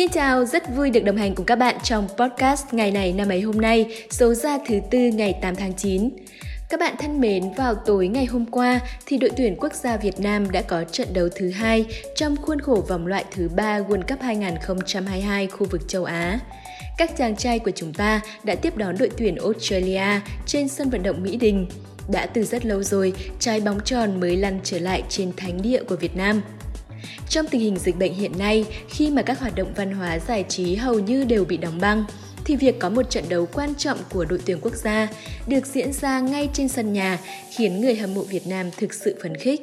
Xin chào, rất vui được đồng hành cùng các bạn trong podcast Ngày này năm ấy hôm nay, số ra thứ tư ngày 8 tháng 9. Các bạn thân mến, vào tối ngày hôm qua thì đội tuyển quốc gia Việt Nam đã có trận đấu thứ 2 trong khuôn khổ vòng loại thứ 3 World Cup 2022 khu vực châu Á. Các chàng trai của chúng ta đã tiếp đón đội tuyển Australia trên sân vận động Mỹ Đình. Đã từ rất lâu rồi, trái bóng tròn mới lăn trở lại trên thánh địa của Việt Nam. Trong tình hình dịch bệnh hiện nay, khi mà các hoạt động văn hóa giải trí hầu như đều bị đóng băng, thì việc có một trận đấu quan trọng của đội tuyển quốc gia được diễn ra ngay trên sân nhà khiến người hâm mộ Việt Nam thực sự phấn khích.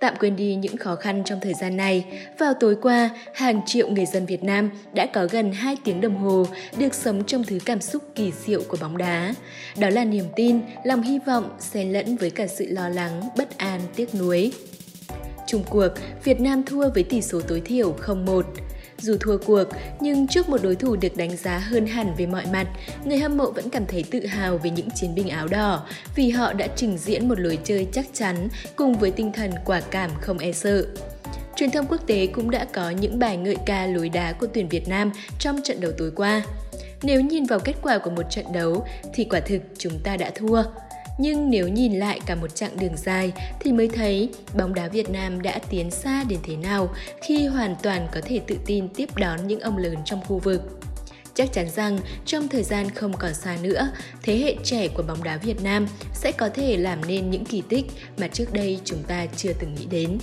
Tạm quên đi những khó khăn trong thời gian này, vào tối qua, hàng triệu người dân Việt Nam đã có gần 2 tiếng đồng hồ được sống trong thứ cảm xúc kỳ diệu của bóng đá. Đó là niềm tin, lòng hy vọng xen lẫn với cả sự lo lắng, bất an, tiếc nuối. Chung cuộc, Việt Nam thua với tỷ số tối thiểu 0-1. Dù thua cuộc, nhưng trước một đối thủ được đánh giá hơn hẳn về mọi mặt, người hâm mộ vẫn cảm thấy tự hào về những chiến binh áo đỏ vì họ đã trình diễn một lối chơi chắc chắn cùng với tinh thần quả cảm không e sợ. Truyền thông quốc tế cũng đã có những bài ngợi ca lối đá của tuyển Việt Nam trong trận đấu tối qua. Nếu nhìn vào kết quả của một trận đấu thì quả thực chúng ta đã thua. Nhưng nếu nhìn lại cả một chặng đường dài thì mới thấy bóng đá Việt Nam đã tiến xa đến thế nào khi hoàn toàn có thể tự tin tiếp đón những ông lớn trong khu vực. Chắc chắn rằng trong thời gian không còn xa nữa, thế hệ trẻ của bóng đá Việt Nam sẽ có thể làm nên những kỳ tích mà trước đây chúng ta chưa từng nghĩ đến.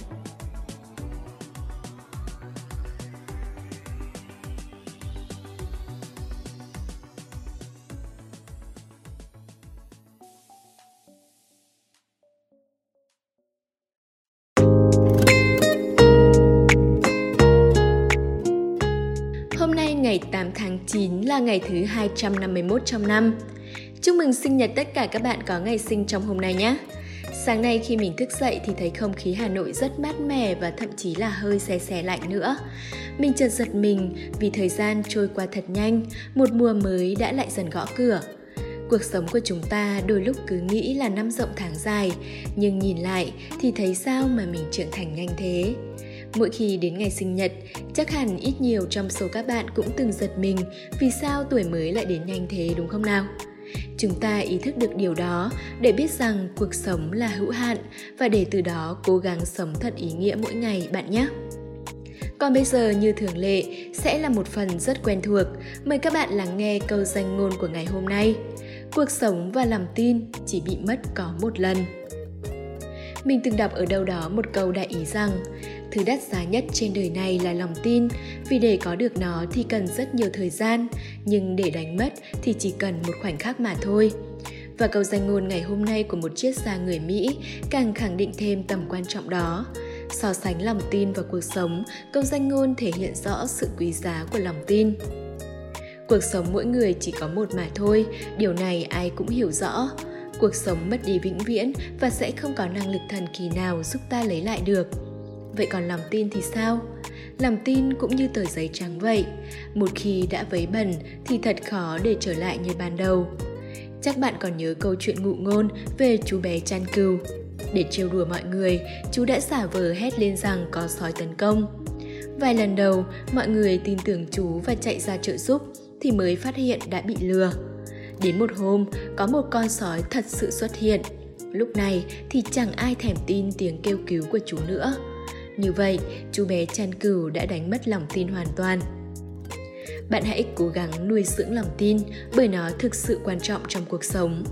Ngày 8 tháng 9 là ngày thứ 251 trong năm. Chúc mừng sinh nhật tất cả các bạn có ngày sinh trong hôm nay nhé! Sáng nay khi mình thức dậy thì thấy không khí Hà Nội rất mát mẻ và thậm chí là hơi se se lạnh nữa. Mình chợt giật mình vì thời gian trôi qua thật nhanh, một mùa mới đã lại dần gõ cửa. Cuộc sống của chúng ta đôi lúc cứ nghĩ là năm rộng tháng dài, nhưng nhìn lại thì thấy sao mà mình trưởng thành nhanh thế. Mỗi khi đến ngày sinh nhật, chắc hẳn ít nhiều trong số các bạn cũng từng giật mình vì sao tuổi mới lại đến nhanh thế đúng không nào? Chúng ta ý thức được điều đó để biết rằng cuộc sống là hữu hạn và để từ đó cố gắng sống thật ý nghĩa mỗi ngày bạn nhé! Còn bây giờ như thường lệ sẽ là một phần rất quen thuộc, mời các bạn lắng nghe câu danh ngôn của ngày hôm nay. Cuộc sống và lòng tin chỉ bị mất có một lần. Mình từng đọc ở đâu đó một câu đại ý rằng thứ đắt giá nhất trên đời này là lòng tin, vì để có được nó thì cần rất nhiều thời gian, nhưng để đánh mất thì chỉ cần một khoảnh khắc mà thôi. Và câu danh ngôn ngày hôm nay của một triết gia người Mỹ càng khẳng định thêm tầm quan trọng đó. So sánh lòng tin và cuộc sống, câu danh ngôn thể hiện rõ sự quý giá của lòng tin. Cuộc sống mỗi người chỉ có một mà thôi, điều này ai cũng hiểu rõ. Cuộc sống mất đi vĩnh viễn và sẽ không có năng lực thần kỳ nào giúp ta lấy lại được. Vậy còn lòng tin thì sao? Lòng tin cũng như tờ giấy trắng vậy. Một khi đã vấy bẩn thì thật khó để trở lại như ban đầu. Chắc bạn còn nhớ câu chuyện ngụ ngôn về chú bé chăn cừu. Để trêu đùa mọi người, chú đã giả vờ hét lên rằng có sói tấn công. Vài lần đầu, mọi người tin tưởng chú và chạy ra trợ giúp thì mới phát hiện đã bị lừa. Đến một hôm, có một con sói thật sự xuất hiện. Lúc này thì chẳng ai thèm tin tiếng kêu cứu của chú nữa. Như vậy, chú bé chăn cừu đã đánh mất lòng tin hoàn toàn. Bạn hãy cố gắng nuôi dưỡng lòng tin bởi nó thực sự quan trọng trong cuộc sống.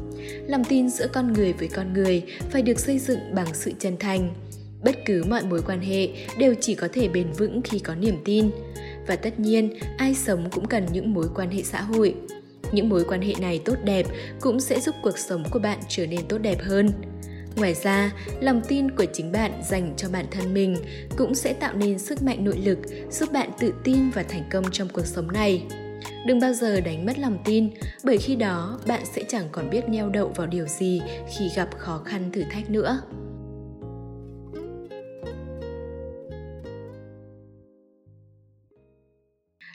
Lòng tin giữa con người với con người phải được xây dựng bằng sự chân thành. Bất cứ mọi mối quan hệ đều chỉ có thể bền vững khi có niềm tin. Và tất nhiên, ai sống cũng cần những mối quan hệ xã hội. Những mối quan hệ này tốt đẹp cũng sẽ giúp cuộc sống của bạn trở nên tốt đẹp hơn. Ngoài ra, lòng tin của chính bạn dành cho bản thân mình cũng sẽ tạo nên sức mạnh nội lực giúp bạn tự tin và thành công trong cuộc sống này. Đừng bao giờ đánh mất lòng tin, bởi khi đó bạn sẽ chẳng còn biết neo đậu vào điều gì khi gặp khó khăn thử thách nữa.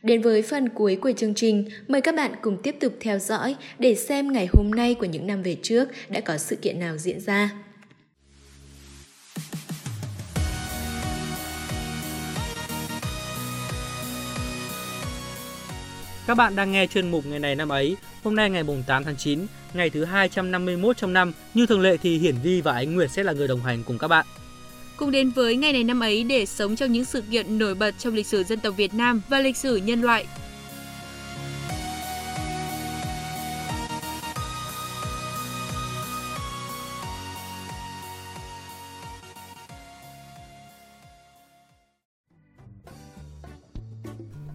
Đến với phần cuối của chương trình, mời các bạn cùng tiếp tục theo dõi để xem ngày hôm nay của những năm về trước đã có sự kiện nào diễn ra. Các bạn đang nghe chuyên mục Ngày này năm ấy, hôm nay ngày 8 tháng 9, ngày thứ 251 trong năm. Như thường lệ thì Hiển Vi và Ánh Nguyệt sẽ là người đồng hành cùng các bạn. Cùng đến với Ngày này năm ấy để sống trong những sự kiện nổi bật trong lịch sử dân tộc Việt Nam và lịch sử nhân loại.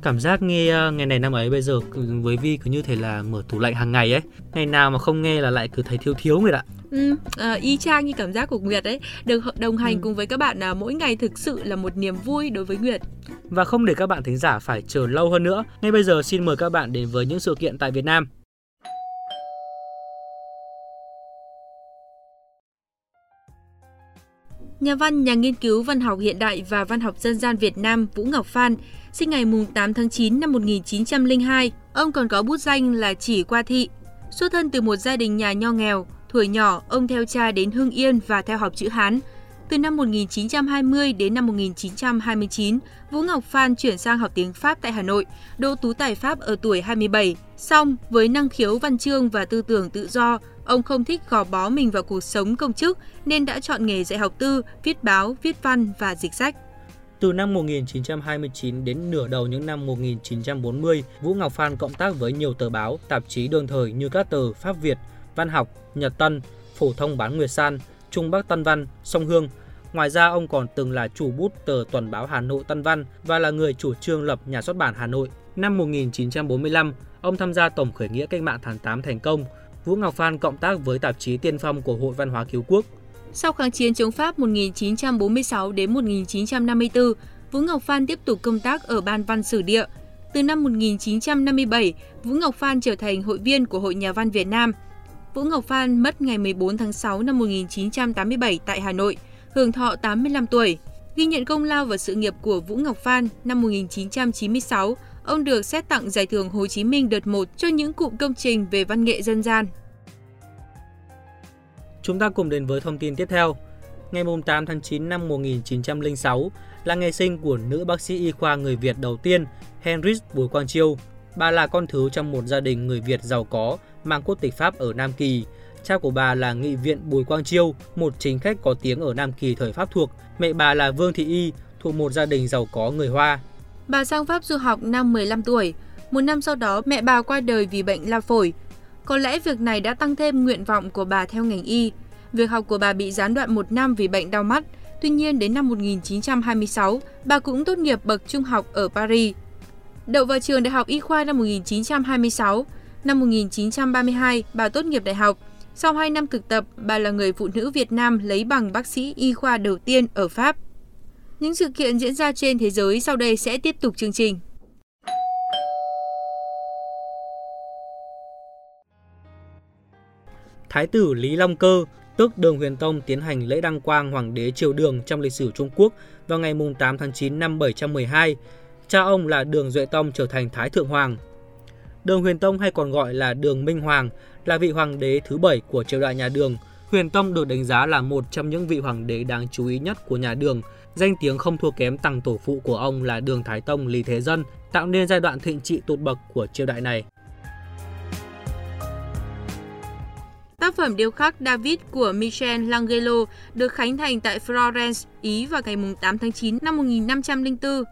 Cảm giác nghe Ngày này năm ấy bây giờ với Vi cứ như thể là mở tủ lạnh hàng ngày ấy. Ngày nào mà không nghe là lại cứ thấy thiếu thiếu người ạ. Y chang như cảm giác của Nguyệt ấy. Được đồng hành cùng với các bạn là mỗi ngày thực sự là một niềm vui đối với Nguyệt. Và không để các bạn thính giả phải chờ lâu hơn nữa, ngay bây giờ xin mời các bạn đến với những sự kiện tại Việt Nam. Nhà văn, nhà nghiên cứu văn học hiện đại và văn học dân gian Việt Nam Vũ Ngọc Phan sinh ngày 8 tháng 9 năm 1902. Ông còn có bút danh là Chỉ Qua Thị. Xuất thân từ một gia đình nhà nho nghèo, thuở nhỏ ông theo cha đến Hưng Yên và theo học chữ Hán. Từ năm 1920 đến năm 1929, Vũ Ngọc Phan chuyển sang học tiếng Pháp tại Hà Nội, đỗ tú tài Pháp ở tuổi 27. Song, với năng khiếu văn chương và tư tưởng tự do, ông không thích gò bó mình vào cuộc sống công chức nên đã chọn nghề dạy học tư, viết báo, viết văn và dịch sách. Từ năm 1929 đến nửa đầu những năm 1940, Vũ Ngọc Phan cộng tác với nhiều tờ báo, tạp chí đương thời như các tờ Pháp Việt, Văn Học, Nhật Tân, Phổ Thông Bán Nguyệt San, Trung Bắc Tân Văn, Sông Hương. Ngoài ra, ông còn từng là chủ bút tờ Tuần báo Hà Nội Tân Văn và là người chủ trương lập Nhà xuất bản Hà Nội. Năm 1945, ông tham gia Tổng khởi nghĩa Cách mạng tháng 8 thành công. Vũ Ngọc Phan cộng tác với tạp chí Tiên Phong của Hội Văn hóa Cứu Quốc. Sau kháng chiến chống Pháp 1946 đến 1954, Vũ Ngọc Phan tiếp tục công tác ở Ban Văn Sử Địa. Từ năm 1957, Vũ Ngọc Phan trở thành hội viên của Hội Nhà văn Việt Nam. Vũ Ngọc Phan mất ngày 14 tháng 6 năm 1987 tại Hà Nội, hưởng thọ 85 tuổi. Ghi nhận công lao và sự nghiệp của Vũ Ngọc Phan, năm 1996, ông được xét tặng Giải thưởng Hồ Chí Minh đợt 1 cho những cụm công trình về văn nghệ dân gian. Chúng ta cùng đến với thông tin tiếp theo. Ngày 8 tháng 9 năm 1906 là ngày sinh của nữ bác sĩ y khoa người Việt đầu tiên, Henriette Bùi Quang Chiêu. Bà là con thứ trong một gia đình người Việt giàu có, mang quốc tịch Pháp ở Nam Kỳ. Cha của bà là nghị viện Bùi Quang Chiêu, một chính khách có tiếng ở Nam Kỳ thời Pháp thuộc. Mẹ bà là Vương Thị Y, thuộc một gia đình giàu có người Hoa. Bà sang Pháp du học năm 15 tuổi. Một năm sau đó, mẹ bà qua đời vì bệnh lao phổi. Có lẽ việc này đã tăng thêm nguyện vọng của bà theo ngành y. Việc học của bà bị gián đoạn một năm vì bệnh đau mắt. Tuy nhiên, đến năm 1926, bà cũng tốt nghiệp bậc trung học ở Paris. Đậu vào trường Đại học Y khoa năm 1926. Năm 1932, bà tốt nghiệp đại học. Sau 2 năm thực tập, bà là người phụ nữ Việt Nam lấy bằng bác sĩ y khoa đầu tiên ở Pháp. Những sự kiện diễn ra trên thế giới sau đây sẽ tiếp tục chương trình. Thái tử Lý Long Cơ, tức Đường Huyền Tông, tiến hành lễ đăng quang hoàng đế triều Đường trong lịch sử Trung Quốc vào ngày 8 tháng 9 năm 712. Cha ông là Đường Duệ Tông trở thành Thái Thượng Hoàng. Đường Huyền Tông hay còn gọi là Đường Minh Hoàng là vị hoàng đế thứ 7 của triều đại nhà Đường. Huyền Tông được đánh giá là một trong những vị hoàng đế đáng chú ý nhất của nhà Đường. Danh tiếng không thua kém tằng tổ phụ của ông là Đường Thái Tông, Lý Thế Dân, tạo nên giai đoạn thịnh trị tột bậc của triều đại này. Tác phẩm điêu khắc David của Michelangelo được khánh thành tại Florence, Ý vào ngày 8 tháng 9 năm 1504.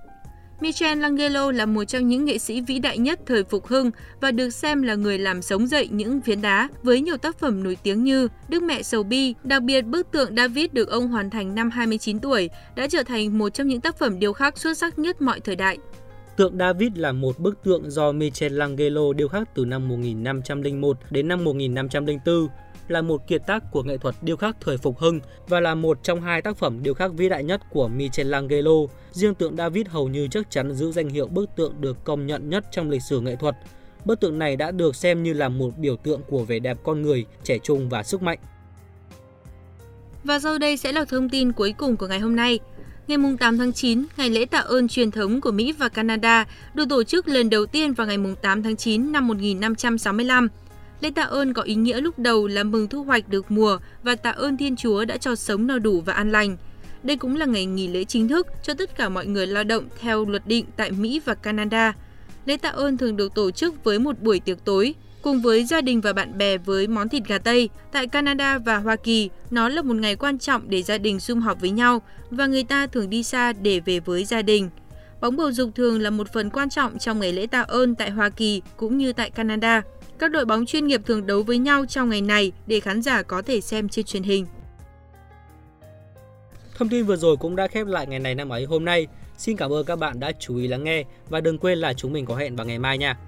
Michelangelo là một trong những nghệ sĩ vĩ đại nhất thời Phục Hưng và được xem là người làm sống dậy những phiến đá với nhiều tác phẩm nổi tiếng như Đức Mẹ Sầu Bi. Đặc biệt, bức tượng David được ông hoàn thành năm 29 tuổi đã trở thành một trong những tác phẩm điêu khắc xuất sắc nhất mọi thời đại. Tượng David là một bức tượng do Michelangelo điêu khắc từ năm 1501 đến năm 1504, là một kiệt tác của nghệ thuật điêu khắc thời Phục Hưng và là một trong 2 tác phẩm điêu khắc vĩ đại nhất của Michelangelo. Riêng tượng David hầu như chắc chắn giữ danh hiệu bức tượng được công nhận nhất trong lịch sử nghệ thuật. Bức tượng này đã được xem như là một biểu tượng của vẻ đẹp con người, trẻ trung và sức mạnh. Và sau đây sẽ là thông tin cuối cùng của ngày hôm nay. Ngày 8 tháng 9, ngày lễ tạ ơn truyền thống của Mỹ và Canada được tổ chức lần đầu tiên vào ngày 8 tháng 9 năm 1565. Lễ tạ ơn có ý nghĩa lúc đầu là mừng thu hoạch được mùa và tạ ơn Thiên Chúa đã cho sống no đủ và an lành. Đây cũng là ngày nghỉ lễ chính thức cho tất cả mọi người lao động theo luật định tại Mỹ và Canada. Lễ tạ ơn thường được tổ chức với một buổi tiệc tối, cùng với gia đình và bạn bè với món thịt gà Tây. Tại Canada và Hoa Kỳ, nó là một ngày quan trọng để gia đình sum họp với nhau và người ta thường đi xa để về với gia đình. Bóng bầu dục thường là một phần quan trọng trong ngày lễ tạ ơn tại Hoa Kỳ cũng như tại Canada. Các đội bóng chuyên nghiệp thường đấu với nhau trong ngày này để khán giả có thể xem trên truyền hình. Thông tin vừa rồi cũng đã khép lại ngày này năm ấy hôm nay. Xin cảm ơn các bạn đã chú ý lắng nghe và đừng quên là chúng mình có hẹn vào ngày mai nha.